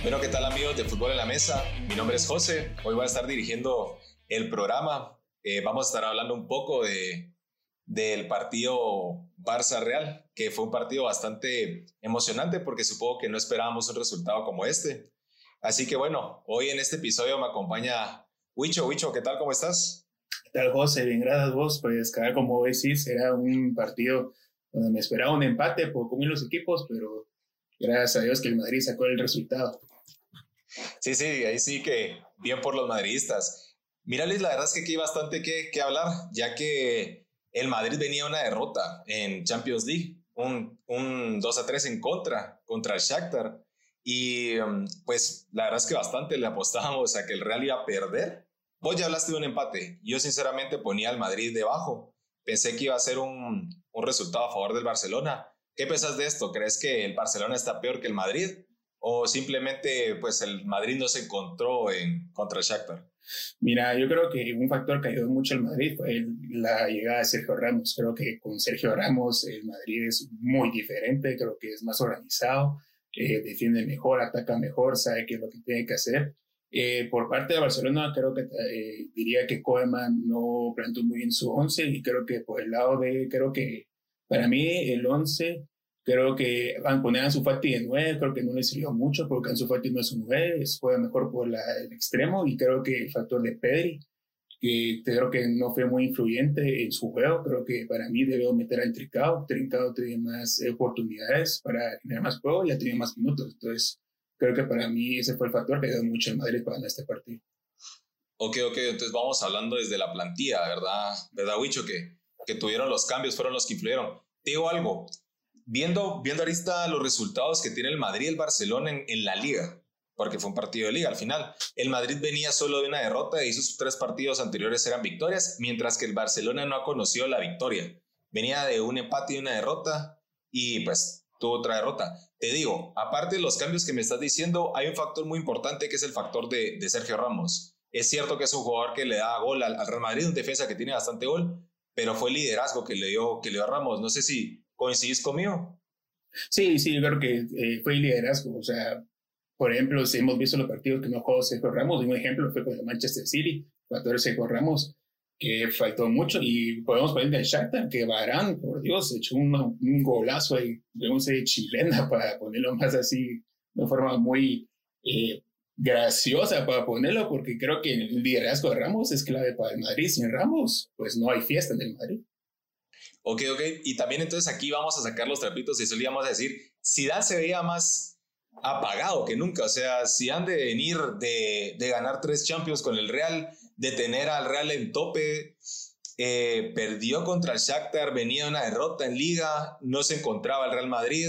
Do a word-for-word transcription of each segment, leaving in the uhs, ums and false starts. Bueno, ¿qué tal amigos de Fútbol en la Mesa? Mi nombre es José, hoy voy a estar dirigiendo el programa. Eh, vamos a estar hablando un poco de, del partido Barça-Real, que fue un partido bastante emocionante porque supongo que no esperábamos un resultado como este. Así que bueno, hoy en este episodio me acompaña Huicho. Huicho, ¿qué tal? ¿Cómo estás? ¿Qué tal, José? Bien, gracias vos. Pues, como decís, era un partido donde me esperaba un empate por cómo los equipos, pero gracias a Dios que el Madrid sacó el resultado. Sí, sí, ahí sí que bien por los madridistas. Mira, Luis, la verdad es que aquí hay bastante que, que hablar, ya que el Madrid venía una derrota en Champions League, un, un dos a tres en contra, contra el Shakhtar, y pues la verdad es que bastante le apostábamos a que el Real iba a perder. Vos ya hablaste de un empate, yo sinceramente ponía al Madrid debajo, pensé que iba a ser un, un resultado a favor del Barcelona. ¿Qué pensás de esto? ¿Crees que el Barcelona está peor que el Madrid? ¿O simplemente pues, el Madrid no se encontró en, contra el Shakhtar? Mira, yo creo que un factor que ayudó mucho al Madrid fue la llegada de Sergio Ramos. Creo que con Sergio Ramos el Madrid es muy diferente, creo que es más organizado, eh, defiende mejor, ataca mejor, sabe qué es lo que tiene que hacer. Eh, por parte de Barcelona, creo que eh, diría que Koeman no planteó muy bien su once y creo que por el lado de... creo que Para mí, el once, creo que van a poner a Ansu Fati de nueve, creo que no le sirvió mucho porque Ansu Fati no es un nueve, juega mejor por la, el extremo y creo que el factor de Pedri, que creo que no fue muy influyente en su juego, creo que para mí debió meter al Trincao, Trincao tiene más oportunidades para tener más juego y ha tenido más minutos, entonces creo que para mí ese fue el factor que ayudó mucho al Madrid para ganar este partido. Ok, ok, entonces vamos hablando desde la plantilla, ¿verdad, ¿Verdad, Huicho? Que... que tuvieron los cambios, fueron los que influyeron. Te digo algo, viendo, viendo ahorita los resultados que tiene el Madrid y el Barcelona en, en la Liga, porque fue un partido de Liga al final, el Madrid venía solo de una derrota y sus tres partidos anteriores eran victorias, mientras que el Barcelona no ha conocido la victoria. Venía de un empate y una derrota y pues tuvo otra derrota. Te digo, aparte de los cambios que me estás diciendo, hay un factor muy importante que es el factor de, de Sergio Ramos. Es cierto que es un jugador que le da gol al, al Real Madrid, un defensa que tiene bastante gol, pero fue el liderazgo que le dio, que le dio a Ramos. No sé si coincidís conmigo. Sí, sí, yo creo que eh, fue el liderazgo. O sea, por ejemplo, si hemos visto los partidos que no jugó Sergio Ramos, un ejemplo fue con el Manchester City, factor Sergio Ramos, que faltó mucho. Y podemos poner el Shakhtar, que Varane, por Dios, echó un, un golazo de, de chilena, para ponerlo más así, de una forma muy eh, graciosa para ponerlo, porque creo que el liderazgo de Ramos es clave para el Madrid. Sin Ramos, pues no hay fiesta en el Madrid. Ok, ok. Y también entonces aquí vamos a sacar los trapitos y eso le íbamos a decir. Zidane se veía más apagado que nunca. O sea, Zidane de venir, de, de ganar tres Champions con el Real, de tener al Real en tope, eh, perdió contra el Shakhtar, venía una derrota en Liga, no se encontraba el Real Madrid.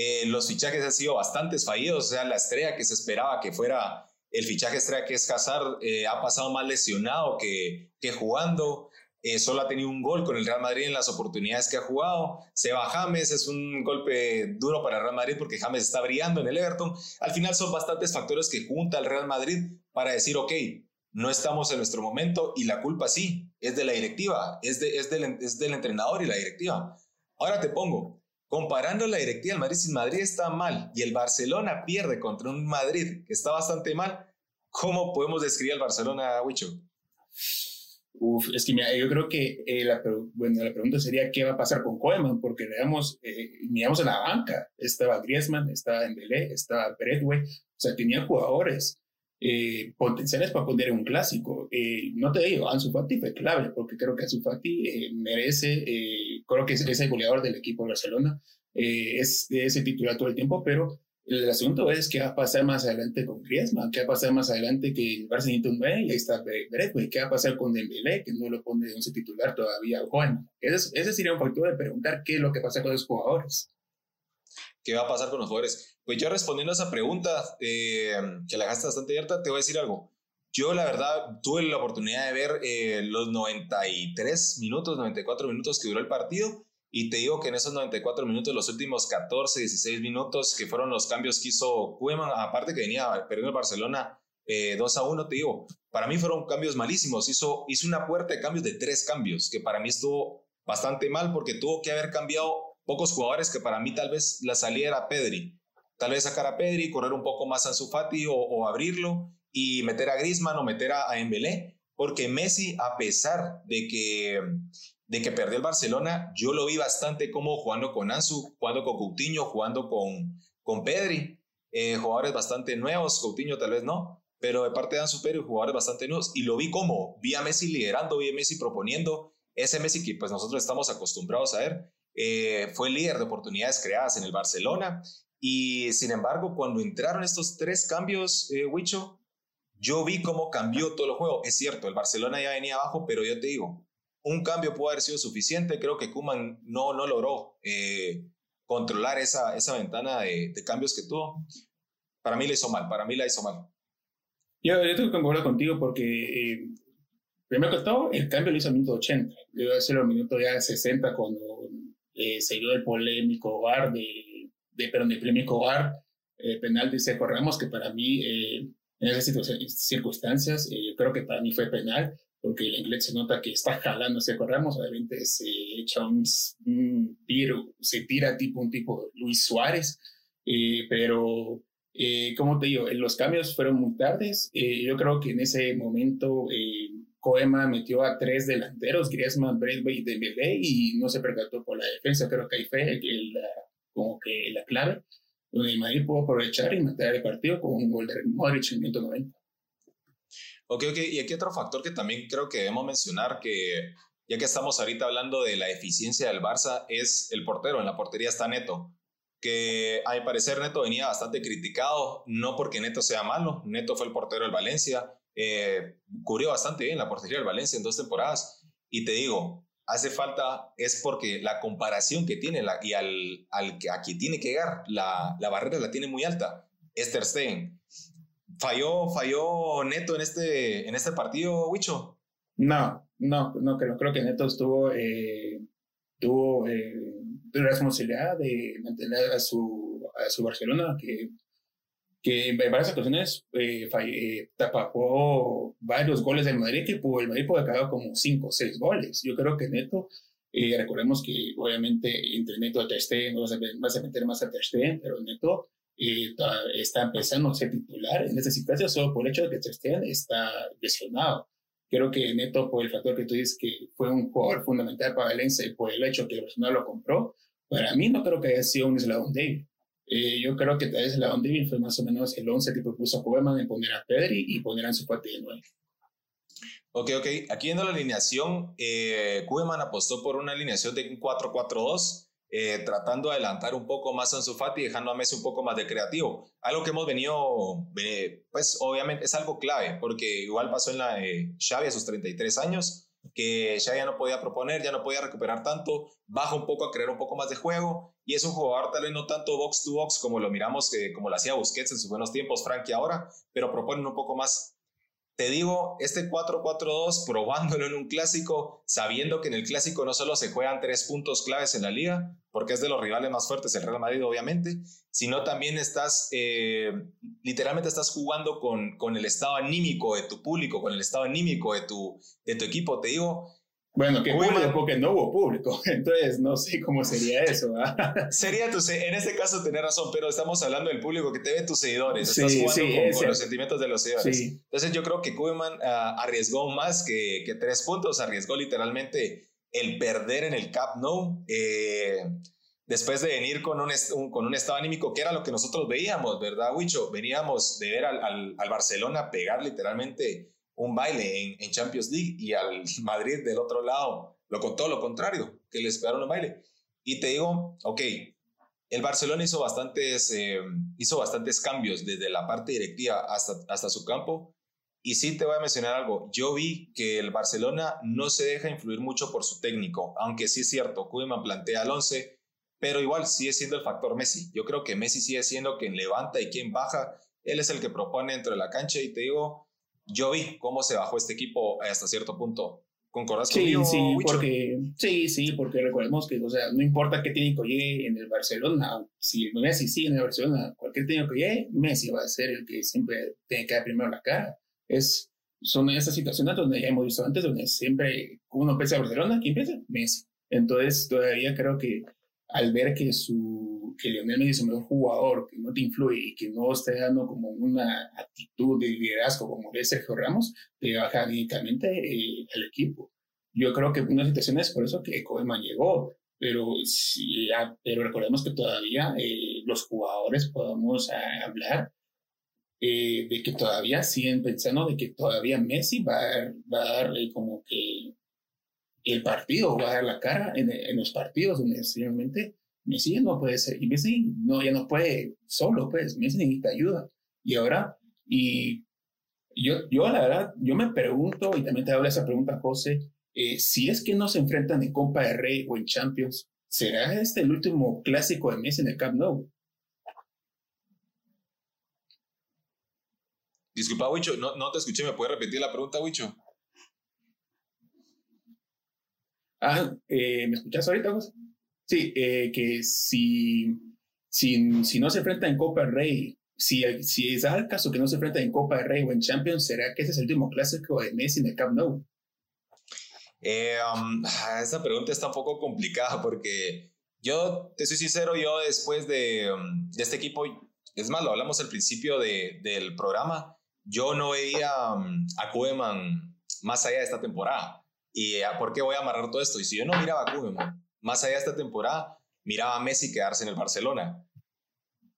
Eh, los fichajes han sido bastantes fallidos, o sea, la estrella que se esperaba que fuera el fichaje estrella que es Hazard eh, ha pasado más lesionado que, que jugando, eh, solo ha tenido un gol con el Real Madrid en las oportunidades que ha jugado, se va James, es un golpe duro para el Real Madrid porque James está brillando en el Everton. Al final son bastantes factores que junta el Real Madrid para decir, ok, no estamos en nuestro momento y la culpa sí, es de la directiva, es, de, es, del, es del entrenador y la directiva. Ahora te pongo, comparando la directiva del Madrid, si Madrid está mal y el Barcelona pierde contra un Madrid que está bastante mal, ¿cómo podemos describir al Barcelona, Huicho? Uf, es que mira, yo creo que eh, la, bueno, la pregunta sería ¿qué va a pasar con Koeman? Porque digamos, eh, miramos a la banca, estaba Griezmann, estaba Dembélé, estaba Bredway, o sea, tenía jugadores eh, potenciales para poner un clásico. Eh, no te digo, Ansu Fati fue clave, porque creo que Ansu Fati eh, merece... Eh, creo que es, es el goleador del equipo de Barcelona, eh, es, es el titular todo el tiempo, pero el asunto es qué va a pasar más adelante con Griezmann, qué va a pasar más adelante que el Barça necesita un nueve y ahí está Bale, qué va a pasar con Dembélé, que no lo pone de once titular todavía. Bueno, ese, ese sería un factor de preguntar qué es lo que pasa con los jugadores. ¿Qué va a pasar con los jugadores? Pues yo respondiendo a esa pregunta, eh, que la dejaste bastante abierta, te voy a decir algo. Yo, la verdad, tuve la oportunidad de ver eh, los noventa y tres minutos, noventa y cuatro minutos que duró el partido y te digo que en esos noventa y cuatro minutos, los últimos catorce, dieciséis minutos que fueron los cambios que hizo Koeman, aparte que venía perdiendo el Barcelona eh, dos a uno, te digo, para mí fueron cambios malísimos. Hizo, hizo una puerta de cambios de tres cambios, que para mí estuvo bastante mal porque tuvo que haber cambiado pocos jugadores que para mí tal vez la salida era Pedri. Tal vez sacar a Pedri, correr un poco más a Ansu Fati o, o abrirlo y meter a Griezmann o meter a, a Dembélé, porque Messi, a pesar de que, de que perdió el Barcelona, yo lo vi bastante como jugando con Ansu, jugando con Coutinho, jugando con, con Pedri, eh, jugadores bastante nuevos, Coutinho tal vez no, pero de parte de Ansu Fati, jugadores bastante nuevos, y lo vi como, vi a Messi liderando, vi a Messi proponiendo, ese Messi que pues nosotros estamos acostumbrados a ver. Eh, fue líder de oportunidades creadas en el Barcelona, y sin embargo cuando entraron estos tres cambios, eh, Huicho, yo vi cómo cambió todo el juego. Es cierto, el Barcelona ya venía abajo, pero yo te digo, un cambio pudo haber sido suficiente. Creo que Koeman no, no logró eh, controlar esa, esa ventana de, de cambios que tuvo. Para mí la hizo mal, para mí la hizo mal. Yo, yo tengo que concuerdo contigo porque eh, primero que todo, el cambio lo hizo al minuto ochenta, yo hacerlo al minuto ya sesenta cuando Eh, se dio el polémico V A R, de, de, perdón, el polémico V A R eh, penal de Sergio Ramos, que para mí, eh, en esas circunstancias, eh, yo creo que para mí fue penal, porque el Lenglet se nota que está jalando a Sergio Ramos, obviamente se echa un, un tiro, se tira tipo un tipo Luis Suárez, eh, pero, eh, como te digo, los cambios fueron muy tardes, eh, yo creo que en ese momento... Eh, Koeman metió a tres delanteros, Griezmann, Bale y Dembélé, y no se percató por la defensa. Creo que ahí fue el, el, la, como que la clave, donde el Madrid pudo aprovechar y matar el partido con un gol de Modric en ciento noventa. Ok, ok, y aquí otro factor que también creo que debemos mencionar, que ya que estamos ahorita hablando de la eficiencia del Barça, es el portero. En la portería está Neto, que a mi parecer Neto venía bastante criticado, no porque Neto sea malo, Neto fue el portero del Valencia, Eh, cubrió bastante bien la portería del Valencia en dos temporadas, y te digo, hace falta, es porque la comparación que tiene la, y al, al, a quien tiene que llegar, la, la barrera la tiene muy alta, es Ter Stegen. ¿Falló, falló Neto en este, en este partido, Huicho? No, no, no creo, creo que Neto estuvo, eh, tuvo eh, la responsabilidad de mantener a su, a su Barcelona, que... que en varias ocasiones eh, eh, tapó varios goles del Madrid, que pudo, el Madrid pudo haber acabado como cinco o seis goles. Yo creo que Neto, eh, recordemos que obviamente entre Neto y Ter Stegen, no vas a, vas a meter más a Ter Stegen, pero Neto eh, está empezando a ser titular en esta situación solo por el hecho de que Ter Stegen está lesionado. Creo que Neto, por el factor que tú dices, que fue un jugador fundamental para Valencia y por el hecho que el Barcelona lo compró, para mí no creo que haya sido un eslabón débil. Eh, yo creo que tal vez la onda fue más o menos el once que propuso Koeman de poner a Pedri y poner a Ansu Fati de nuevo. Ok, ok. Aquí viendo la alineación, eh, Koeman apostó por una alineación de un cuatro cuatro dos, eh, tratando de adelantar un poco más a Ansu Fati, dejando a Messi un poco más de creativo. Algo que hemos venido, eh, pues obviamente es algo clave, porque igual pasó en la eh, Xavi a sus treinta y tres años, que ya, ya no podía proponer, ya no podía recuperar tanto, baja un poco a crear un poco más de juego, y es un jugador tal vez no tanto box to box como lo miramos, eh, como lo hacía Busquets en sus buenos tiempos, Frankie ahora, pero proponen un poco más. Te digo, este cuatro cuatro dos, probándolo en un clásico, sabiendo que en el clásico no solo se juegan tres puntos claves en la liga, porque es de los rivales más fuertes, el Real Madrid obviamente, sino también estás, eh, literalmente estás jugando con, con el estado anímico de tu público, con el estado anímico de tu, de tu equipo, te digo. Bueno, que público, porque no hubo público, entonces no sé cómo sería eso, ¿verdad? Sería tu, en este caso tenés razón, pero estamos hablando del público que te ve, tus seguidores, sí, estás jugando sí, con, es con los sentimientos de los seguidores. Sí. Entonces yo creo que Koeman uh, arriesgó más que, que tres puntos, arriesgó literalmente el perder en el Camp Nou, eh, después de venir con un, un, con un estado anímico que era lo que nosotros veíamos, ¿verdad, Huicho? Veníamos de ver al, al, al Barcelona pegar literalmente un baile en, en Champions League, y al Madrid del otro lado, lo, con todo lo contrario, que les pegaron un baile. Y te digo, ok, el Barcelona hizo bastantes, eh, hizo bastantes cambios desde la parte directiva hasta, hasta su campo, y sí te voy a mencionar algo, yo vi que el Barcelona no se deja influir mucho por su técnico, aunque sí es cierto, Koeman plantea al once, pero igual sigue siendo el factor Messi. Yo creo que Messi sigue siendo quien levanta y quien baja, él es el que propone dentro de la cancha, y te digo, yo vi cómo se bajó este equipo hasta cierto punto. ¿Concordás sí, conmigo, sí, porque, sí, sí, porque recordemos que, o sea, no importa qué técnico llegue en el Barcelona, si Messi sigue en el Barcelona, cualquier técnico que llegue, Messi va a ser el que siempre tiene que dar primero la cara. Es, son esas situaciones donde ya hemos visto antes, donde siempre uno empieza a Barcelona, ¿quién empieza? Messi. Entonces, todavía creo que al ver que su que Lionel Messi es el mejor jugador, que no te influye y que no esté dando como una actitud de liderazgo como es Sergio Ramos, te baja únicamente eh, el equipo. Yo creo que una situación es por eso que Koeman llegó, pero, sí, a, pero recordemos que todavía eh, los jugadores podemos a, hablar eh, de que todavía siguen pensando de que todavía Messi va a, va a darle como que el partido, va a dar la cara en, en los partidos donde necesariamente Messi no puede ser, y Messi no, ya no puede solo, pues Messi necesita ayuda. Y ahora, y yo, yo la verdad, yo me pregunto, y también te hago esa pregunta, José, Eh, si es que no se enfrentan en Copa del Rey o en Champions, ¿será este el último clásico de Messi en el Camp Nou? Disculpa, Huicho, no, no te escuché, ¿me puedes repetir la pregunta, Huicho? Ah, eh, ¿me escuchas ahorita, José? Sí, eh, que si, si, si no se enfrentan en Copa del Rey, si, si es al caso que no se enfrentan en Copa del Rey o en Champions, ¿será que ese es el último clásico de Messi en el Camp Nou? Eh, um, esa pregunta está un poco complicada porque yo, te soy sincero, yo después de, de este equipo, es más, lo hablamos al principio de, del programa, yo no veía um, a Koeman más allá de esta temporada. ¿Y a, por qué voy a amarrar todo esto? Y si yo no miraba a Koeman más allá de esta temporada, miraba a Messi quedarse en el Barcelona.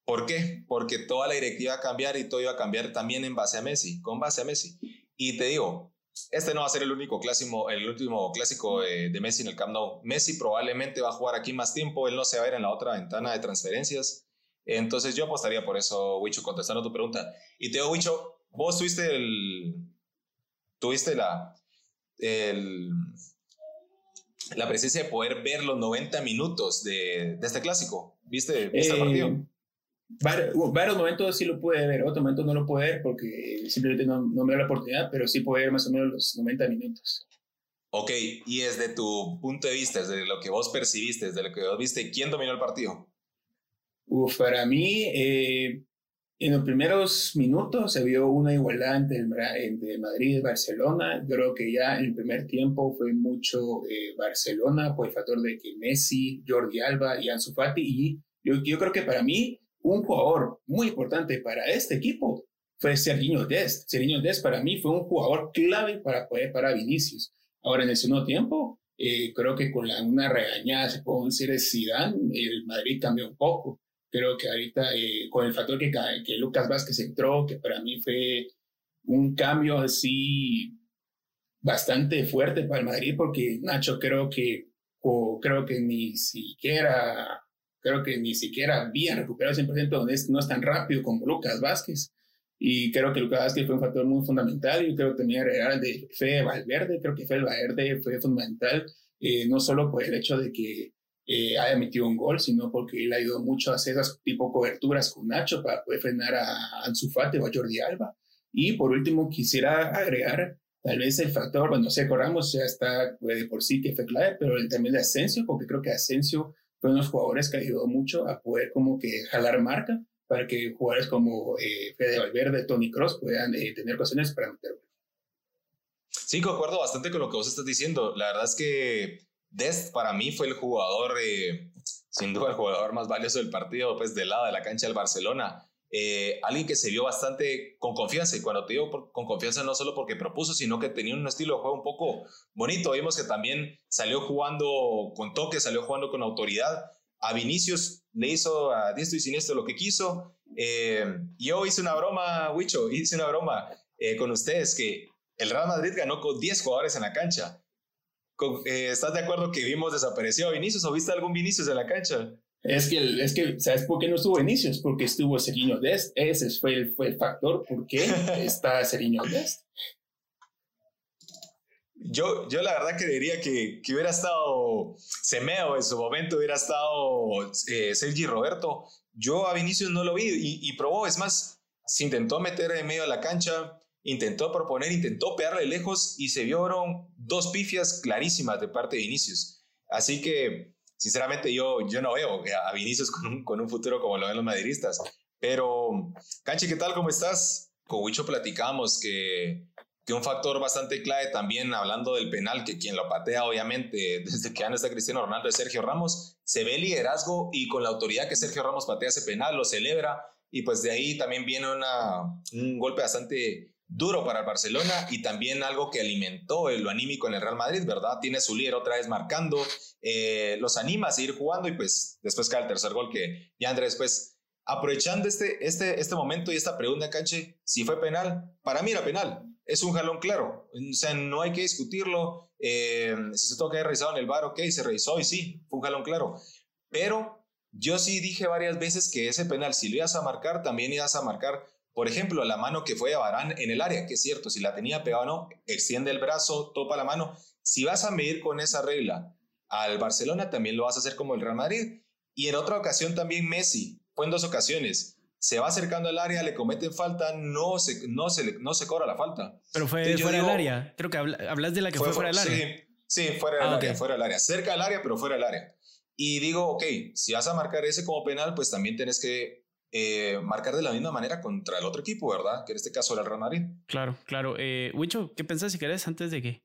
¿Por qué? Porque toda la directiva iba a cambiar y todo iba a cambiar también en base a Messi, con base a Messi. Y te digo, este no va a ser el único clásico, el último clásico de, de Messi en el Camp Nou. Messi probablemente va a jugar aquí más tiempo, él no se va a ir en la otra ventana de transferencias. Entonces yo apostaría por eso, Huicho, contestando tu pregunta. Y te digo, Huicho, vos tuviste el, tuviste la, el, la presencia de poder ver los noventa minutos de, de este clásico. ¿Viste, viste eh, el partido? Varios var, momentos sí lo pude ver, otros momentos no lo pude ver porque simplemente no, no me da la oportunidad, pero sí pude ver más o menos los noventa minutos. Ok, y desde tu punto de vista, desde lo que vos percibiste, desde lo que vos viste, ¿quién dominó el partido? Uf, para mí, eh, en los primeros minutos se vio una igualdad entre, el, entre Madrid y Barcelona. Creo que ya en el primer tiempo fue mucho eh, Barcelona por el factor de que Messi, Jordi Alba y Ansu Fati, y yo, yo creo que para mí un jugador muy importante para este equipo fue Sergiño Dest. Sergiño Dest para mí fue un jugador clave para poder parar a Vinicius. Ahora, en el segundo tiempo, eh, creo que con la, una regañada, se puede decir, Zidane, el Madrid cambió un poco. Creo que ahorita, eh, con el factor que, que Lucas Vázquez entró, que para mí fue un cambio así bastante fuerte para el Madrid, porque Nacho creo que, o, creo que ni siquiera... Creo que ni siquiera había recuperado el cien por ciento, donde no es tan rápido como Lucas Vázquez. Y creo que Lucas Vázquez fue un factor muy fundamental. Y creo que también agregar el de Fede Valverde. Creo que Fede Valverde fue fundamental, eh, no solo por el hecho de que eh, haya metido un gol, sino porque él ayudó mucho a hacer esas tipo coberturas con Nacho para poder frenar a Ansu Fati o a Jordi Alba. Y por último, quisiera agregar tal vez el factor, bueno, Sergio Ramos ya está de por sí que fue clave, pero también de Asensio, porque creo que Asensio fue unos jugadores que ayudó mucho a poder como que jalar marca para que jugadores como eh, Fede Valverde, Toni Kroos puedan eh, tener ocasiones para meter. Sí, concuerdo bastante con lo que vos estás diciendo. La verdad es que Dest para mí fue el jugador, eh, sin duda el jugador más valioso del partido, pues del lado de la cancha del Barcelona. Eh, alguien que se vio bastante con confianza, y cuando te digo por, con confianza no solo porque propuso, sino que tenía un estilo de juego un poco bonito. Vimos que también salió jugando con toque, salió jugando con autoridad. A Vinicius le hizo a diestro y siniestro lo que quiso. Eh, yo hice una broma, Huicho, hice una broma eh, con ustedes, que el Real Madrid ganó con diez jugadores en la cancha. Con, eh, ¿estás de acuerdo que vimos desaparecido a Vinicius, o viste algún Vinicius en la cancha? Es que, el, es que, ¿sabes por qué no estuvo Vinicius? Porque estuvo Sergiño Dest. Ese fue el, fue el factor por qué está Sergiño Dest. Yo, yo la verdad que diría que, que hubiera estado Semedo en su momento, hubiera estado eh, Sergi Roberto. Yo a Vinicius no lo vi y, y probó. Es más, se intentó meter en medio de la cancha, intentó proponer, intentó pegarle lejos y se vieron dos pifias clarísimas de parte de Vinicius. Así que sinceramente, yo, yo no veo a Vinicius con un, con un futuro como lo ven los madridistas. Pero, Canchi, ¿qué tal? ¿Cómo estás? Con Huicho platicamos que, que un factor bastante clave también, hablando del penal, que quien lo patea obviamente desde que ya no está Cristiano Ronaldo es Sergio Ramos, se ve el liderazgo y con la autoridad que Sergio Ramos patea ese penal, lo celebra, y pues de ahí también viene una, un golpe bastante duro para el Barcelona y también algo que alimentó lo anímico en el Real Madrid, ¿verdad? Tiene a su líder otra vez marcando, eh, los anima a seguir jugando y pues después cae el tercer gol que ya Andrés pues... Aprovechando este, este, este momento y esta pregunta, Canche, si fue penal, para mí era penal, es un jalón claro, o sea, no hay que discutirlo, eh, si se toca haber revisado en el V A R, ok, se revisó y sí, fue un jalón claro, pero yo sí dije varias veces que ese penal, si lo ibas a marcar, también ibas a marcar, por ejemplo, la mano que fue a Varane en el área, que es cierto, si la tenía pegada o no, extiende el brazo, topa la mano, si vas a medir con esa regla al Barcelona, también lo vas a hacer como el Real Madrid, y en otra ocasión también Messi, en dos ocasiones, se va acercando al área, le cometen falta, no se, no se, no se cobra la falta. Pero fue entonces, fuera del área, creo que hablas de la que fue, fue fuera del área. Sí, sí fuera del ah, área, okay. fuera del área, cerca del área, pero fuera del área. Y digo, ok, si vas a marcar ese como penal, pues también tienes que eh, marcar de la misma manera contra el otro equipo, ¿verdad? Que en este caso era el Real Madrid. Claro, claro. Eh, Wicho, ¿qué pensás si querés antes de que?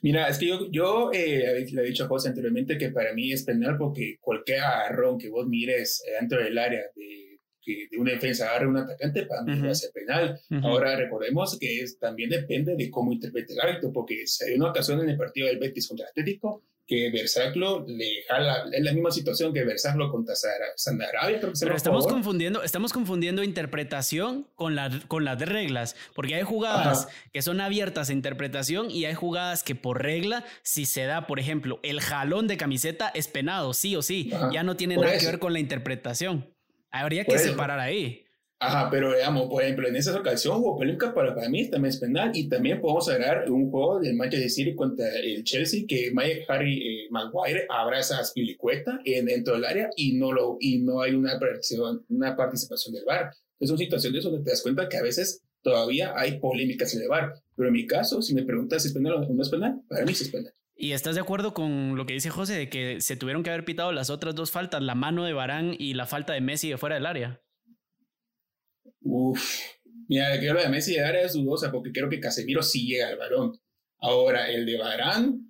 Mira, es que yo, yo eh, le he dicho a José anteriormente que para mí es penal porque cualquier agarrón que vos mires dentro del área de, que de una defensa agarre un atacante, para mí uh-huh. va a ser penal. Uh-huh. Ahora recordemos que es, también depende de cómo interprete el árbitro, porque si hay una ocasión en el partido del Betis contra Atlético que Versaclo le jala, es la misma situación que Versaclo contra Sandarabia. Pero estamos favor. confundiendo, estamos confundiendo interpretación con, la, con las reglas, porque hay jugadas Ajá. que son abiertas a interpretación y hay jugadas que por regla, si se da, por ejemplo, el jalón de camiseta es penado, sí o sí, Ajá. ya no tiene por nada eso. que ver con la interpretación. Habría por que eso. separar ahí. Ajá, pero digamos, por ejemplo, en esa ocasión jugó Pelinka, para, para mí también es penal, y también podemos agarrar un juego del Manchester City contra el Chelsea, que Mike Harry eh, Maguire abraza a Spilicueta en, dentro del área y no, lo, y no hay una participación, una participación del V A R. Es una situación de eso donde te das cuenta que a veces todavía hay polémicas en el V A R, pero en mi caso, si me preguntas si es penal o no es penal, para mí sí es penal. ¿Y estás de acuerdo con lo que dice José, de que se tuvieron que haber pitado las otras dos faltas, la mano de Varane y la falta de Messi de fuera del área? Uf, mira, creo que de Messi de área es dudosa porque creo que Casemiro sí llega al balón. Ahora, el de Varane,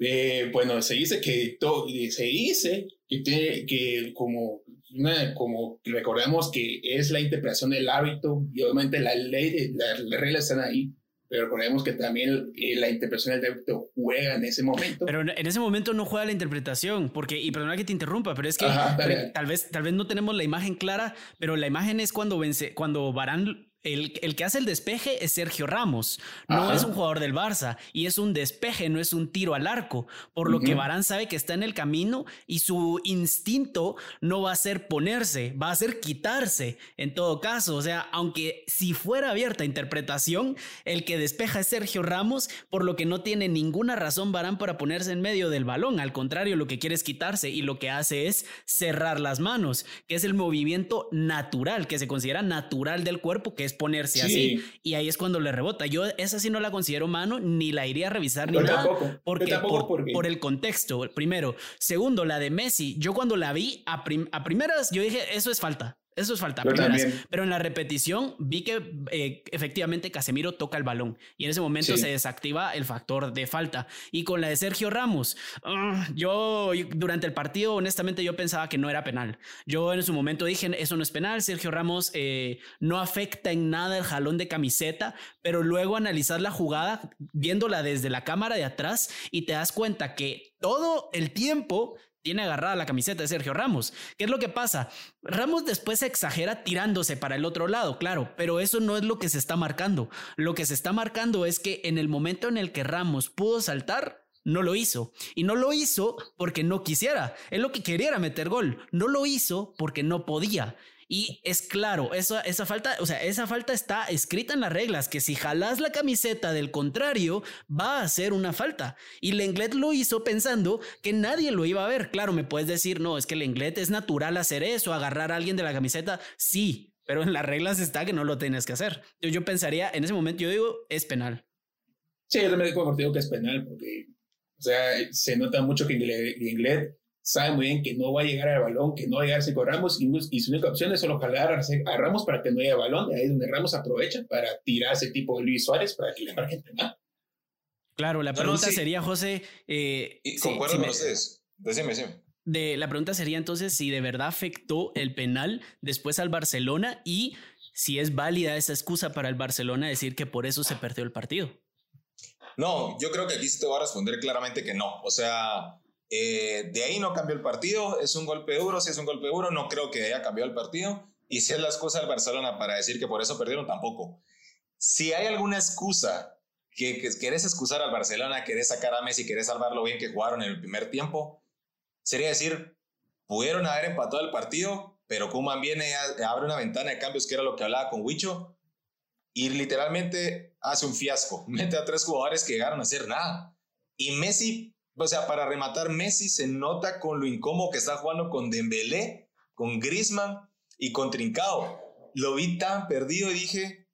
eh, bueno, se dice que todo, se dice que, tiene, que como, una, como recordamos que es la interpretación del hábito y obviamente la ley, las la reglas están ahí, pero recordemos que también eh, la interpretación del hábito juega en ese momento. Pero en ese momento no juega la interpretación, porque, y perdona que te interrumpa, pero es que Ajá, pero, tal, vez, tal vez no tenemos la imagen clara, pero la imagen es cuando vence, cuando Varane, el, el que hace el despeje es Sergio Ramos, no Ajá. es un jugador del Barça, y es un despeje, no es un tiro al arco, por uh-huh. lo que Varane sabe que está en el camino, y su instinto no va a ser ponerse, va a ser quitarse, en todo caso, o sea, aunque si fuera abierta interpretación, el que despeja es Sergio Ramos, por lo que no tiene ninguna razón Varane para ponerse en medio del balón, al contrario, lo que quiere es quitarse, y lo que hace es cerrar las manos, que es el movimiento natural, que se considera natural del cuerpo, que es ponerse sí. así, y ahí es cuando le rebota. Yo esa sí no la considero mano, ni la iría a revisar, pero ni tampoco, nada, porque por, porque por el contexto, primero. Segundo, la de Messi, yo cuando la vi a, prim- a primeras, yo dije, eso es falta, eso es falta, a primeras, pero en la repetición vi que eh, efectivamente Casemiro toca el balón, y en ese momento sí. se desactiva el factor de falta. Y con la de Sergio Ramos, uh, yo durante el partido, honestamente, yo pensaba que no era penal. Yo en su momento dije, eso no es penal, Sergio Ramos eh, no afecta en nada el jalón de camiseta, pero luego analizas la jugada, viéndola desde la cámara de atrás, y te das cuenta que todo el tiempo tiene agarrada la camiseta de Sergio Ramos. ¿Qué es lo que pasa? Ramos después se exagera tirándose para el otro lado, claro, pero eso no es lo que se está marcando. Lo que se está marcando es que en el momento en el que Ramos pudo saltar, no lo hizo. Y no lo hizo porque no quisiera. Él lo que quería era meter gol. No lo hizo porque no podía. Y es claro, esa, esa falta, o sea, esa falta está escrita en las reglas, que si jalás la camiseta del contrario, va a ser una falta. Y Lenglet lo hizo pensando que nadie lo iba a ver. Claro, me puedes decir, no, es que Lenglet es natural hacer eso, agarrar a alguien de la camiseta. Sí, pero en las reglas está que no lo tienes que hacer. Yo, yo pensaría, en ese momento, yo digo, es penal. Sí, yo también digo que es penal, porque, o sea, se nota mucho que Lenglet sabe muy bien que no va a llegar al balón, que no va a llegar Sergio Ramos, y, y su única opción es solo jalar a, a Ramos para que no llegue al balón. Ahí es donde Ramos aprovecha para tirar a ese tipo de Luis Suárez para que le marquen. Claro, la pregunta no, no, sí. sería, José... Eh, y concuerdo sí, con me... ustedes. Decime, decime. De, la pregunta sería entonces si de verdad afectó el penal después al Barcelona y si es válida esa excusa para el Barcelona decir que por eso se perdió el partido. No, yo creo que aquí se te va a responder claramente que no. O sea... Eh, de ahí no cambió el partido, es un golpe duro, si es un golpe duro no creo que haya cambiado el partido, y si es la excusa del Barcelona para decir que por eso perdieron, tampoco. Si hay alguna excusa que, que querés excusar al Barcelona, querés sacar a Messi, querés salvar lo bien que jugaron en el primer tiempo, sería decir, pudieron haber empatado el partido, pero Koeman viene, abre una ventana de cambios, que era lo que hablaba con Huicho, y literalmente hace un fiasco, mete a tres jugadores que llegaron a hacer nada, y Messi... O sea, para rematar, Messi se nota con lo incómodo que está jugando con Dembélé, con Griezmann y con Trincao. Lo vi tan perdido y dije,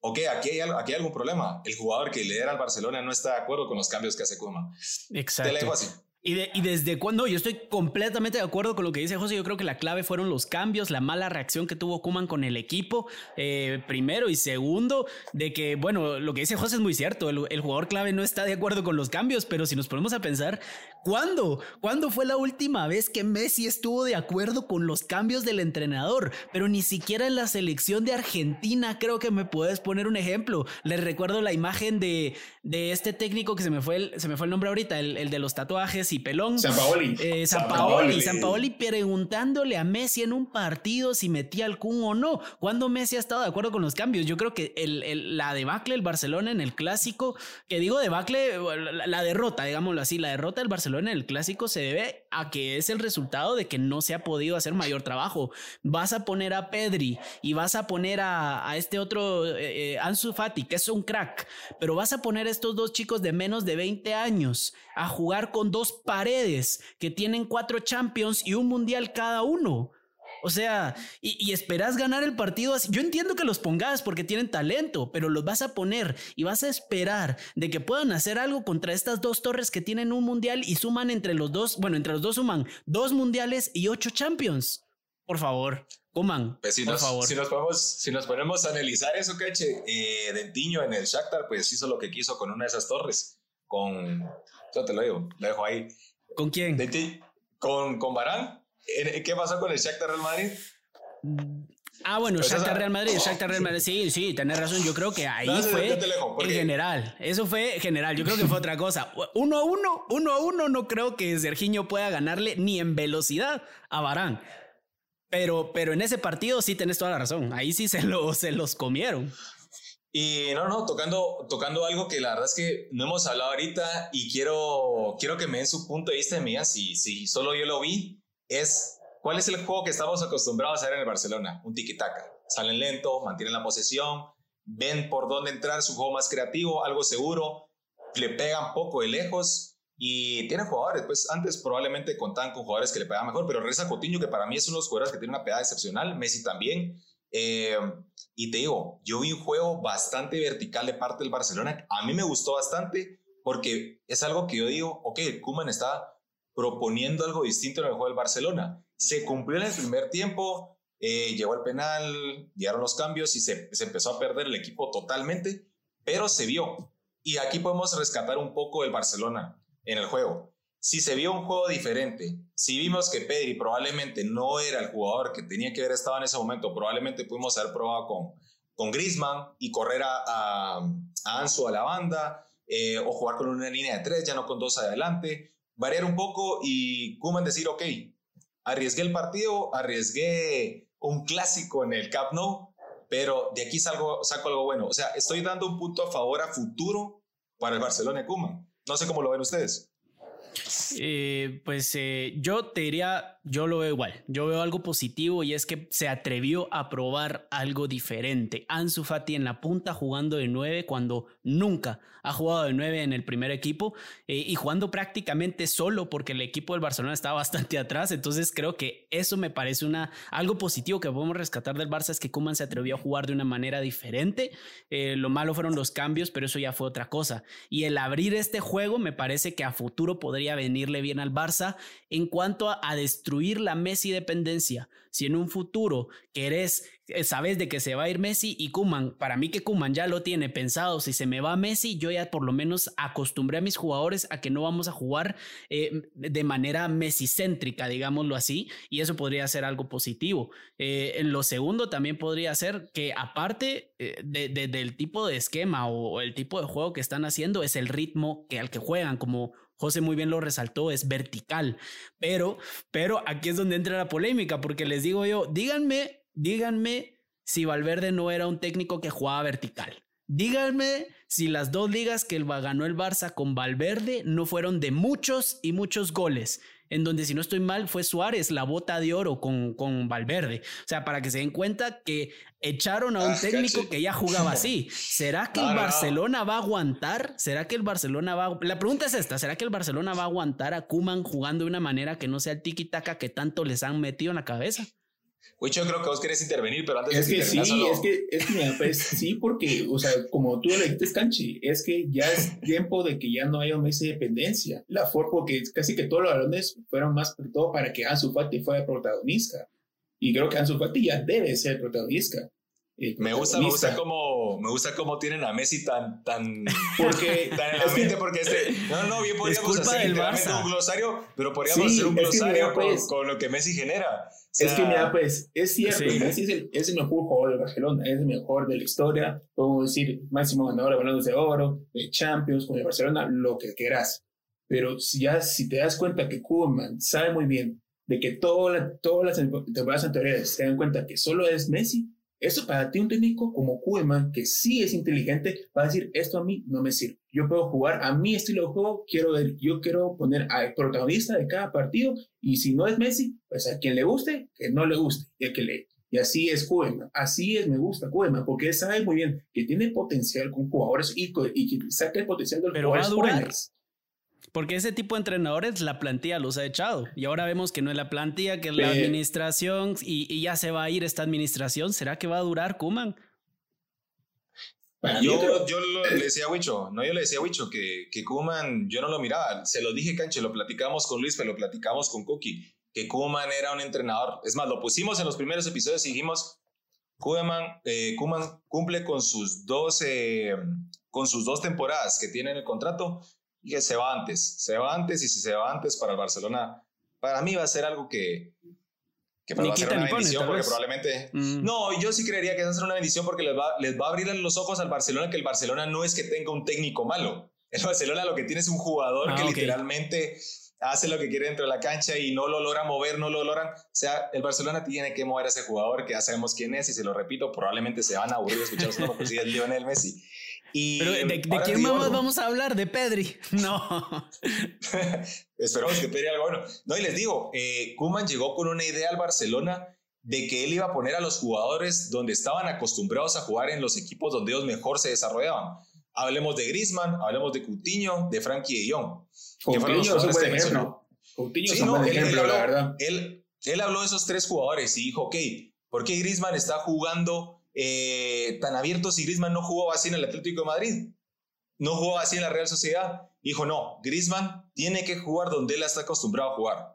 ok, aquí hay, aquí hay algún problema. El jugador que lidera al Barcelona no está de acuerdo con los cambios que hace Koeman. Exacto. Te la dejo así. ¿Y, de, ¿Y desde cuándo? Yo estoy completamente de acuerdo con lo que dice José. Yo creo que la clave fueron los cambios, la mala reacción que tuvo Koeman con el equipo, eh, primero, y segundo, de que, bueno, lo que dice José es muy cierto, el, el jugador clave no está de acuerdo con los cambios, pero si nos ponemos a pensar, ¿cuándo? ¿Cuándo fue la última vez que Messi estuvo de acuerdo con los cambios del entrenador? Pero ni siquiera en la selección de Argentina creo que me puedes poner un ejemplo. Les recuerdo la imagen de, de este técnico que se me fue el, se me fue el nombre ahorita, el, el de los tatuajes y pelón. Sampaoli. Eh, Sampaoli. Sampaoli preguntándole a Messi en un partido si metía el Kun o no. ¿Cuándo Messi ha estado de acuerdo con los cambios? Yo creo que el, el, la debacle del Barcelona en el Clásico, que digo debacle, la, la derrota, digámoslo así, la derrota del Barcelona en el Clásico se debe a que es el resultado de que no se ha podido hacer mayor trabajo. Vas a poner a Pedri y vas a poner a, a este otro eh, eh, Ansu Fati, que es un crack, pero vas a poner a estos dos chicos de menos de veinte años a jugar con dos Paredes que tienen cuatro Champions y un Mundial cada uno. O sea, y, y esperas ganar el partido así. Yo entiendo que los pongas porque tienen talento, pero los vas a poner y vas a esperar de que puedan hacer algo contra estas dos torres que tienen un Mundial y suman entre los dos, bueno, entre los dos suman dos Mundiales y ocho Champions. Por favor, Koeman, pues si por nos, favor. Si nos, podemos, si nos ponemos a analizar eso, Cache, eh, Dentiño en el Shakhtar pues hizo lo que quiso con una de esas torres. Con, yo te lo digo, lo dejo ahí. ¿Con quién? De ti, con, con Varane. ¿Qué pasó con el Shakhtar Real Madrid? Ah, bueno, pues Shakhtar esa... Real Madrid, Shakhtar Real Madrid, sí, sí, tenés razón. Yo creo que ahí no, fue yo te lejo, porque... el general. Eso fue general. Yo creo que fue otra cosa. Uno a uno, uno a uno, no creo que Sergiño pueda ganarle ni en velocidad a Varane. Pero, pero en ese partido sí tenés toda la razón. Ahí sí se, lo, se los comieron. Y no, no, tocando, tocando algo que la verdad es que no hemos hablado ahorita y quiero, quiero que me den su punto de vista y me digan si, si solo yo lo vi, es cuál es el juego que estamos acostumbrados a ver en el Barcelona, un tiki-taka. Salen lento, mantienen la posesión, ven por dónde entrar, su juego más creativo, algo seguro, le pegan poco de lejos y tienen jugadores, pues antes probablemente contaban con jugadores que le pegaban mejor, pero regresa Coutinho, que para mí es uno de los jugadores que tiene una pegada excepcional, Messi también, eh... Y te digo, yo vi un juego bastante vertical de parte del Barcelona. A mí me gustó bastante porque es algo que yo digo, ok, Koeman está proponiendo algo distinto en el juego del Barcelona. Se cumplió en el primer tiempo, eh, llegó el penal, llegaron los cambios y se, se empezó a perder el equipo totalmente, pero se vio. Y aquí podemos rescatar un poco del Barcelona en el juego. Si se vio un juego diferente, si vimos que Pedri probablemente no era el jugador que tenía que haber estado en ese momento, probablemente pudimos haber probado con, con Griezmann y correr a, a, a Ansu a la banda, eh, o jugar con una línea de tres, ya no con dos adelante, variar un poco y Koeman decir, ok, arriesgué el partido, arriesgué un clásico en el Camp Nou, pero de aquí salgo, saco algo bueno. O sea, estoy dando un punto a favor a futuro para el Barcelona de Koeman. No sé cómo lo ven ustedes. Eh, pues eh, yo te diría, yo lo veo igual, yo veo algo positivo y es que se atrevió a probar algo diferente. Ansu Fati en la punta jugando de nueve cuando nunca ha jugado de nueve en el primer equipo, eh, y jugando prácticamente solo porque el equipo del Barcelona estaba bastante atrás, entonces creo que eso me parece una, algo positivo que podemos rescatar del Barça, es que Koeman se atrevió a jugar de una manera diferente. Eh, lo malo fueron los cambios, pero eso ya fue otra cosa, y el abrir este juego me parece que a futuro podría podría venirle bien al Barça en cuanto a, a destruir la Messi dependencia. Si en un futuro querés, sabes de que se va a ir Messi y Koeman, para mí que Koeman ya lo tiene pensado, si se me va Messi, yo ya por lo menos acostumbré a mis jugadores a que no vamos a jugar eh, de manera Messi-céntrica, digámoslo así, y eso podría ser algo positivo. Eh, en lo segundo también podría ser que aparte eh, de, de, del tipo de esquema o, o el tipo de juego que están haciendo es el ritmo que, al que juegan, como José muy bien lo resaltó, es vertical, pero, pero aquí es donde entra la polémica, porque les digo yo, díganme, díganme si Valverde no era un técnico que jugaba vertical. Díganme si las dos ligas que ganó el Barça con Valverde no fueron de muchos y muchos goles, en donde, si no estoy mal, fue Suárez la bota de oro con, con Valverde. O sea, para que se den cuenta que echaron a un ah, técnico caché. que ya jugaba así. ¿Será que ah, el Barcelona no. va a aguantar? ¿Será que el Barcelona va a... La pregunta es esta. ¿Será que el Barcelona va a aguantar a Koeman jugando de una manera que no sea el tiki-taka que tanto les han metido en la cabeza? Güey, yo creo que vos querés intervenir, pero antes es de que sí, solo... es que es que mira, pues, sí, porque, o sea, como tú lo dijiste, Canchi, es que ya es tiempo de que ya no haya un Messi de dependencia. La forma, porque casi que todos los balones fueron más que todo para que Ansu Fati fuera protagonista. Y creo que Ansu Fati ya debe ser protagonista. El protagonista. Me gusta, me gusta cómo, me gusta cómo tienen a Messi tan, tan, porque, tan en la mente, porque este, no, no, bien podríamos hacer un glosario, pero podríamos sí, hacer un glosario mira, pues, con, con lo que Messi genera. O sea, es que mira, pues, es cierto, sí. Messi es el, es el mejor jugador de Barcelona, es el mejor de la historia, podemos decir, máximo ganador de balones de oro, de Champions, con el Barcelona, lo que quieras. Pero si ya, si te das cuenta que Koeman sabe muy bien de que toda la, todas las temporadas anteriores se dan cuenta que solo es Messi, eso para ti un técnico como Koeman, que sí es inteligente, va a decir, esto a mí no me sirve. Yo puedo jugar a mi estilo de juego, quiero ver, yo quiero poner al protagonista de cada partido, y si no es Messi, pues a quien le guste, que no le guste, y que le... Y así es Koeman, así es, me gusta Koeman, porque él sabe muy bien que tiene potencial con jugadores y, y que saca el potencial de los Pero jugadores. Pero va a durar. Porque ese tipo de entrenadores, la plantilla los ha echado. Y ahora vemos que no es la plantilla, que es la eh, administración, y, y ya se va a ir esta administración. ¿Será que va a durar Koeman? Yo, creo, yo lo, eh, le decía a Huicho, no, yo le decía a Huicho que, que Koeman, yo no lo miraba. Se lo dije, Canche, lo platicamos con Luis, pero lo platicamos con Cookie, que Koeman era un entrenador. Es más, lo pusimos en los primeros episodios y dijimos, Koeman, eh, Koeman cumple con sus, dos, eh, con sus dos temporadas que tiene en el contrato, y que se va antes, se va antes, y si se va antes para el Barcelona, para mí va a ser algo que, que para va a ser una bendición, porque probablemente, mm. no, yo sí creería que va a ser una bendición, porque les va, les va a abrir los ojos al Barcelona, que el Barcelona no es que tenga un técnico malo, el Barcelona lo que tiene es un jugador ah, que okay. literalmente hace lo que quiere dentro de la cancha y no lo logra mover, no lo logran, o sea, el Barcelona tiene que mover a ese jugador, que ya sabemos quién es, y se lo repito, probablemente se van a aburrir de escuchar su nombre, porque sí es Lionel Messi. Y pero ¿de, de quién más vamos a hablar? ¿De Pedri? No. Esperamos que Pedri algo bueno. No, y les digo, eh, Koeman llegó con una idea al Barcelona de que él iba a poner a los jugadores donde estaban acostumbrados a jugar en los equipos donde ellos mejor se desarrollaban. Hablemos de Griezmann, hablemos de Coutinho, de Frankie de Jong. Coutinho es un buen ejemplo. Coutinho es un buen ejemplo, la verdad. Él, él habló de esos tres jugadores y dijo, ok, ¿por qué Griezmann está jugando... Eh, tan abierto si Griezmann no jugó así en el Atlético de Madrid, no jugó así en la Real Sociedad? Dijo, no, Griezmann tiene que jugar donde él está acostumbrado a jugar.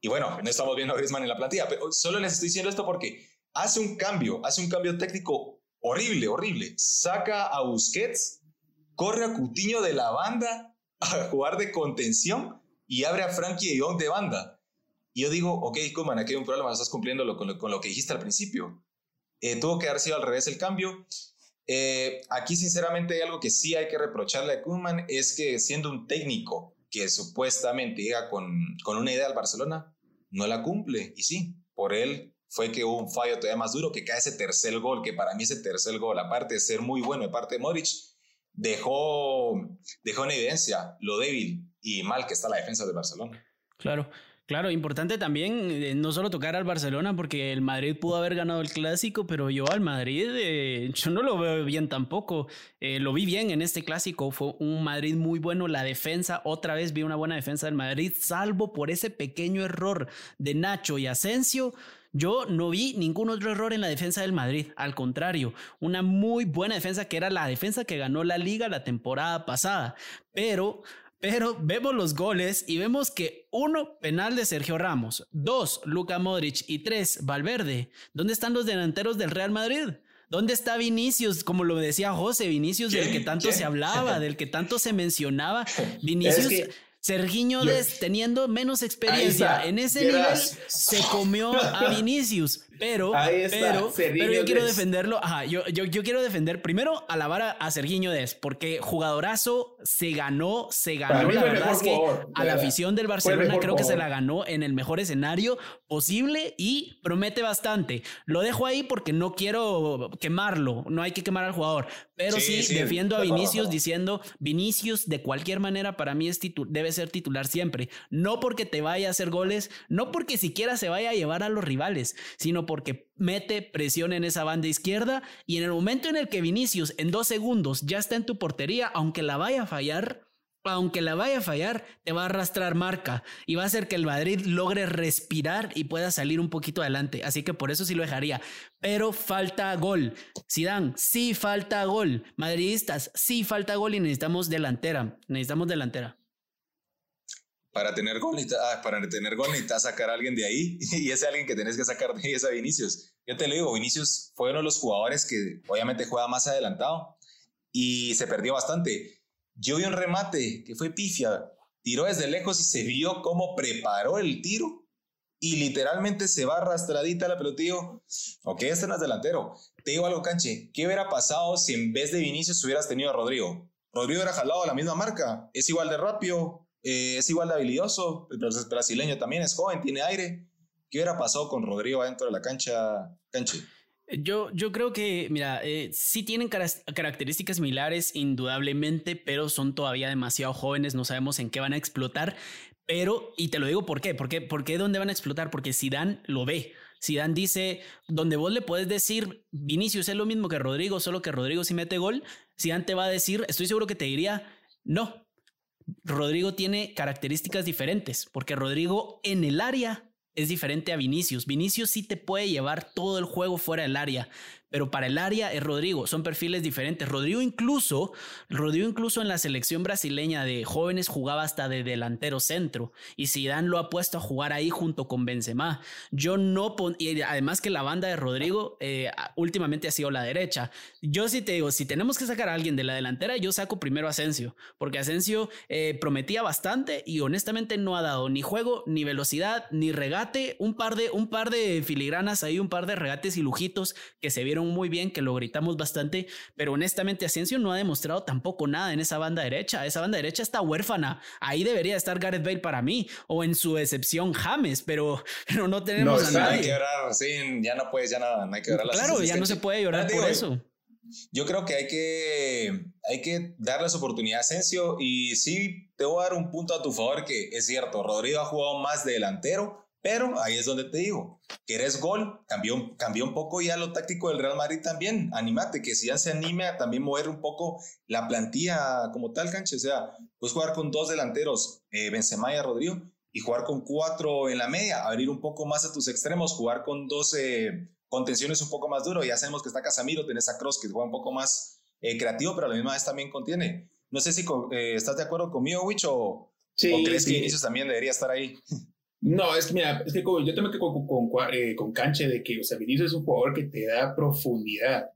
Y bueno, no estamos viendo a Griezmann en la plantilla, pero solo les estoy diciendo esto porque hace un cambio, hace un cambio técnico horrible, horrible, saca a Busquets, corre a Coutinho de la banda a jugar de contención y abre a Frankie de Jong de banda. Y yo digo, ok, Koeman, aquí hay un problema, no estás cumpliendo lo, con, lo, con lo que dijiste al principio. Eh, tuvo que haber sido al revés el cambio. Eh, aquí, sinceramente, hay algo que sí hay que reprocharle a Koeman, es que siendo un técnico que supuestamente llega con, con una idea al Barcelona, no la cumple. Y sí, por él fue que hubo un fallo todavía más duro, que cae ese tercer gol, que para mí ese tercer gol, aparte de ser muy bueno de parte de Modric, dejó, dejó en evidencia lo débil y mal que está la defensa del Barcelona. Claro. Claro, importante también eh, no solo tocar al Barcelona, porque el Madrid pudo haber ganado el Clásico, pero yo al Madrid eh, yo no lo veo bien tampoco. Eh, lo vi bien en este Clásico, fue un Madrid muy bueno, la defensa, otra vez vi una buena defensa del Madrid, salvo por ese pequeño error de Nacho y Asensio. Yo no vi ningún otro error en la defensa del Madrid, al contrario, una muy buena defensa que era la defensa que ganó la Liga la temporada pasada, pero Pero vemos los goles y vemos que uno, penal de Sergio Ramos, dos, Luka Modric y tres, Valverde. ¿Dónde están los delanteros del Real Madrid? ¿Dónde está Vinicius? Como lo decía José, Vinicius ¿Qué? del que tanto ¿Qué? se hablaba, del que tanto se mencionaba. Vinicius... Es que... Sergiño Dest, teniendo menos experiencia en ese Verás. nivel, se comió a Vinicius, pero, pero, pero yo quiero defenderlo. Ajá, yo, yo, yo quiero defender primero alabar a, a Sergiño Dest, porque jugadorazo se ganó, se ganó. La verdad es que favor, a la verdad. afición del Barcelona creo que favor. se la ganó en el mejor escenario posible y promete bastante. Lo dejo ahí porque no quiero quemarlo, no hay que quemar al jugador, pero sí, sí, sí defiendo sí. a Vinicius diciendo: Vinicius, de cualquier manera, para mí es titu- debe ser titular siempre, no porque te vaya a hacer goles, no porque siquiera se vaya a llevar a los rivales, sino porque mete presión en esa banda izquierda, y en el momento en el que Vinicius en dos segundos ya está en tu portería, aunque la vaya a fallar, aunque la vaya a fallar, te va a arrastrar marca y va a hacer que el Madrid logre respirar y pueda salir un poquito adelante. Así que por eso sí lo dejaría. Pero falta gol. Zidane, sí falta gol. Madridistas, sí falta gol y necesitamos delantera. Necesitamos delantera. Para tener gol necesitas sacar a alguien de ahí, y ese alguien que tenés que sacar de ahí es a Vinicius. Yo te lo digo, Vinicius fue uno de los jugadores que obviamente juega más adelantado y se perdió bastante. Yo vi un remate que fue pifia, tiró desde lejos y se vio cómo preparó el tiro y literalmente se va arrastradita la pelota y digo, ok, este no es delantero. Te digo algo, Canche, ¿qué hubiera pasado si en vez de Vinicius hubieras tenido a Rodrygo? Rodrygo hubiera jalado a la misma marca, es igual de rápido, Eh, es igual de habilidoso, el brasileño también es joven, tiene aire. ¿Qué hubiera pasado con Rodrygo adentro de la cancha, Canche? Yo, yo creo que, mira, eh, sí tienen car- características similares, indudablemente, pero son todavía demasiado jóvenes, no sabemos en qué van a explotar. Pero, y te lo digo por qué, por qué, por qué dónde van a explotar, porque Zidane lo ve. Zidane dice, donde vos le puedes decir, Vinicius es lo mismo que Rodrygo, solo que Rodrygo si mete gol, Zidane te va a decir, estoy seguro que te diría, no. Rodrygo tiene características diferentes, porque Rodrygo en el área es diferente a Vinicius. Vinicius sí te puede llevar todo el juego fuera del área, pero para el área es Rodrygo, son perfiles diferentes. Rodrygo incluso, Rodrygo incluso en la selección brasileña de jóvenes jugaba hasta de delantero centro, y Zidane lo ha puesto a jugar ahí junto con Benzema. Yo no pon- y además que la banda de Rodrygo eh, últimamente ha sido la derecha. Yo sí te digo, si tenemos que sacar a alguien de la delantera, yo saco primero a Asensio, porque Asensio eh, prometía bastante y honestamente no ha dado ni juego, ni velocidad, ni regate, un par de, un par de filigranas ahí, un par de regates y lujitos que se vieron muy bien, que lo gritamos bastante, pero honestamente Asensio no ha demostrado tampoco nada en esa banda derecha. Esa banda derecha está huérfana, ahí debería estar Gareth Bale para mí, o en su excepción James, pero, pero no tenemos no, a nadie. No hay que llorar, sí, ya no puedes, ya no, no hay que llorar. Claro, ya no se puede llorar por eso. Yo creo que hay que, hay que darles oportunidad a Asensio, y sí, te voy a dar un punto a tu favor, que es cierto, Rodrygo ha jugado más de delantero, pero ahí es donde te digo, querés gol, cambió, cambió un poco ya lo táctico del Real Madrid también, anímate, que Zidane se anime a también mover un poco la plantilla como tal, Canche, o sea, puedes jugar con dos delanteros, eh, Benzema y Rodrygo, y jugar con cuatro en la media, abrir un poco más a tus extremos, jugar con dos eh, contenciones un poco más duro, ya sabemos que está Casemiro, tenés a Kroos que juega un poco más eh, creativo, pero a la misma vez también contiene. No sé si con, eh, estás de acuerdo conmigo, Wicho, o, sí, o crees sí. que Vinicius también debería estar ahí. No, es, mira, es que como, yo tengo que con, con, con, eh, con Canche de que, o sea, Vinicius es un jugador que te da profundidad,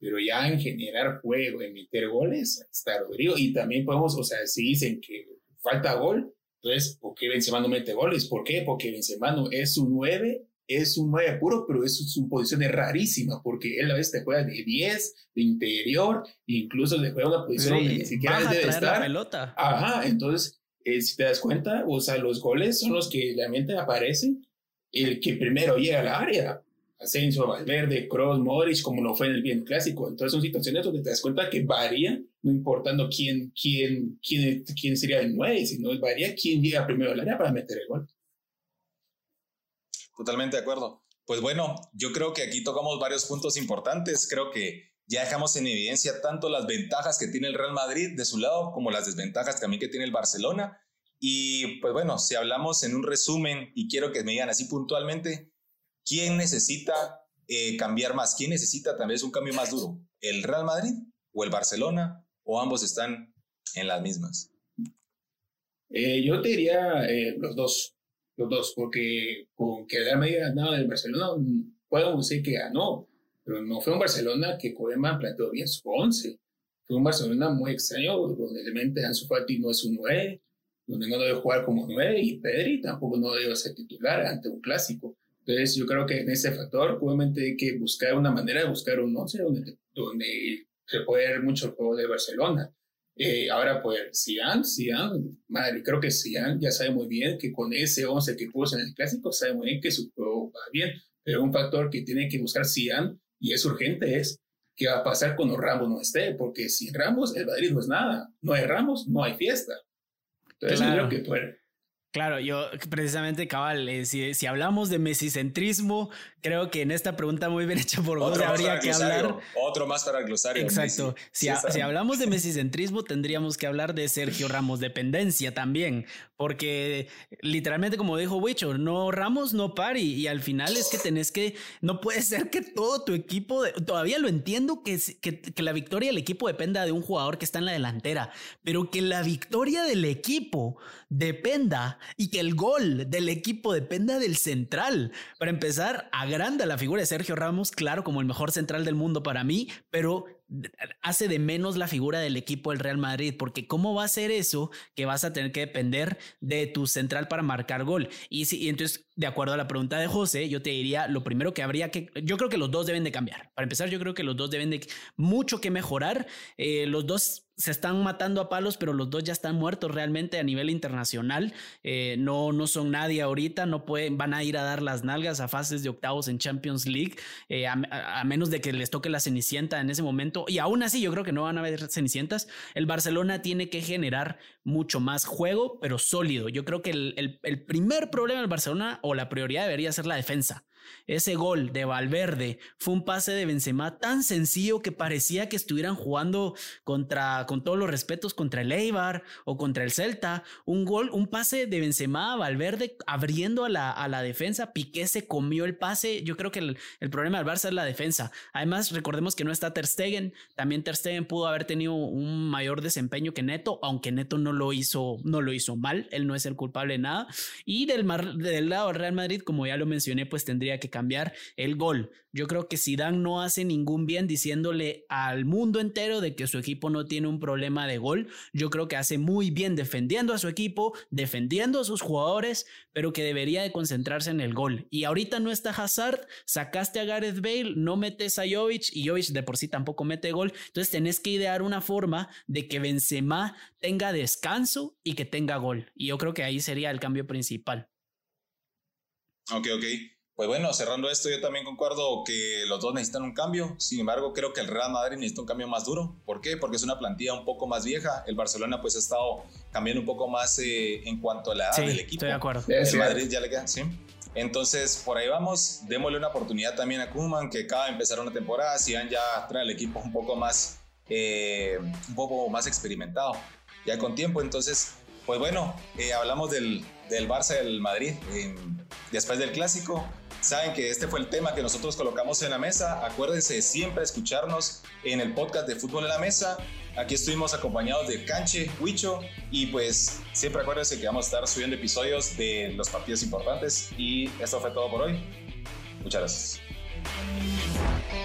pero ya en generar juego, en meter goles, está Rodrygo. Y también podemos, o sea, si dicen que falta gol, entonces, ¿por qué Benzema no mete goles? ¿Por qué? Porque Benzema no es un nueve, es un nueve puro, pero es, su posición es rarísima, porque él a veces te juega de diez, de interior, incluso le juega una posición sí, que ni siquiera baja, debe estar. La pelota. Ajá, entonces... Eh, si te das cuenta, o sea, los goles son los que realmente aparecen, el que primero llega al área, Asensio, Valverde, Kroos, Modric, como lo fue en el bien clásico. Entonces son situaciones donde te das cuenta que varía, no importando quién, quién, quién, quién sería el nueve, sino varía quién llega primero al área para meter el gol. Totalmente de acuerdo. Pues bueno, yo creo que aquí tocamos varios puntos importantes. Creo que ya dejamos en evidencia tanto las ventajas que tiene el Real Madrid de su lado como las desventajas también que tiene el Barcelona. Y pues bueno, si hablamos en un resumen, y quiero que me digan así puntualmente, ¿quién necesita eh, cambiar más? ¿Quién necesita tal vez un cambio más duro? ¿El Real Madrid o el Barcelona? ¿O ambos están en las mismas? Eh, yo te diría eh, los dos, los dos, porque con que Real Madrid ganaba del Barcelona, podemos decir que ganó, pero no fue un Barcelona que Koeman planteó bien su once. Fue un Barcelona muy extraño, donde realmente Ansu Fati no es un nueve, donde no debe jugar como nueve, y Pedri tampoco no debe ser titular ante un clásico. Entonces yo creo que en ese factor obviamente hay que buscar una manera de buscar un once donde, donde se puede ver mucho el juego de Barcelona. Eh, ahora pues Zidane, Zidane, madre, creo que Zidane ya sabe muy bien que con ese once que puso en el clásico, sabe muy bien que su juego va bien, pero un factor que tiene que buscar Zidane, y es urgente, es qué va a pasar cuando Ramos no esté, porque sin Ramos el Madrid no es nada, no hay Ramos, no hay fiesta. Entonces claro. Yo creo que puede. Claro, yo precisamente, cabal, eh, si, si hablamos de mesicentrismo, creo que en esta pregunta muy bien hecha por vos habría que hablar. Otro más para el glosario. Exacto. Si, sí, a, si hablamos de mesicentrismo, tendríamos que hablar de Sergio Ramos dependencia también, porque literalmente, como dijo Huicho, no Ramos, no pari, y al final es que tenés que, no puede ser que todo tu equipo, de, todavía lo entiendo que, que, que la victoria del equipo dependa de un jugador que está en la delantera, pero que la victoria del equipo dependa y que el gol del equipo dependa del central. Para empezar, agranda la figura de Sergio Ramos, claro, como el mejor central del mundo para mí, pero hace de menos la figura del equipo del Real Madrid, porque ¿cómo va a ser eso que vas a tener que depender de tu central para marcar gol? Y, si, y entonces, de acuerdo a la pregunta de José, yo te diría lo primero que habría que... Yo creo que los dos deben de cambiar. Para empezar, yo creo que los dos deben de... Mucho que mejorar. Eh, los dos se están matando a palos, pero los dos ya están muertos realmente a nivel internacional. Eh, no, no son nadie ahorita. No pueden, van a ir a dar las nalgas a fases de octavos en Champions League, eh, a, a menos de que les toque la cenicienta en ese momento. Y aún así yo creo que no van a haber cenicientas. El Barcelona tiene que generar mucho más juego, pero sólido. Yo creo que el, el, el primer problema del Barcelona, o la prioridad, debería ser la defensa. Ese gol de Valverde fue un pase de Benzema tan sencillo que parecía que estuvieran jugando contra, con todos los respetos, contra el Eibar o contra el Celta. Un gol, un pase de Benzema a Valverde abriendo a la, a la defensa. Piqué se comió el pase. Yo creo que el, el problema del Barça es la defensa. Además, recordemos que no está Ter Stegen. También Ter Stegen pudo haber tenido un mayor desempeño que Neto, aunque Neto no lo hizo, no lo hizo mal. Él no es el culpable de nada. Y del, mar, del lado del Real Madrid, como ya lo mencioné, pues tendría que cambiar el gol. Yo creo que Zidane no hace ningún bien diciéndole al mundo entero de que su equipo no tiene un problema de gol. Yo creo que hace muy bien defendiendo a su equipo, defendiendo a sus jugadores, pero que debería de concentrarse en el gol. Y ahorita no está Hazard, sacaste a Gareth Bale, no metes a Jovic, y Jovic de por sí tampoco mete gol. Entonces tenés que idear una forma de que Benzema tenga descanso y que tenga gol. Y yo creo que ahí sería el cambio principal. Ok, ok. Pues bueno, cerrando esto, yo también concuerdo que los dos necesitan un cambio. Sin embargo, creo que el Real Madrid necesita un cambio más duro. ¿Por qué? Porque es una plantilla un poco más vieja. El Barcelona pues ha estado cambiando un poco más eh, en cuanto a la edad sí, del equipo. Estoy de acuerdo. El sí, Madrid ya le queda, ¿sí? Entonces, por ahí vamos. Démosle una oportunidad también a Koeman, que acaba de empezar una temporada. Zidane ya trae el equipo un poco más, eh, un poco más experimentado, ya con tiempo. Entonces, pues bueno, eh, hablamos del, del Barça y del Madrid eh, después del Clásico. Saben que este fue el tema que nosotros colocamos en la mesa. Acuérdense siempre escucharnos en el podcast de Fútbol en la Mesa. Aquí estuvimos acompañados de Canche, Huicho, y pues siempre acuérdense que vamos a estar subiendo episodios de los partidos importantes. Y esto fue todo por hoy. Muchas gracias.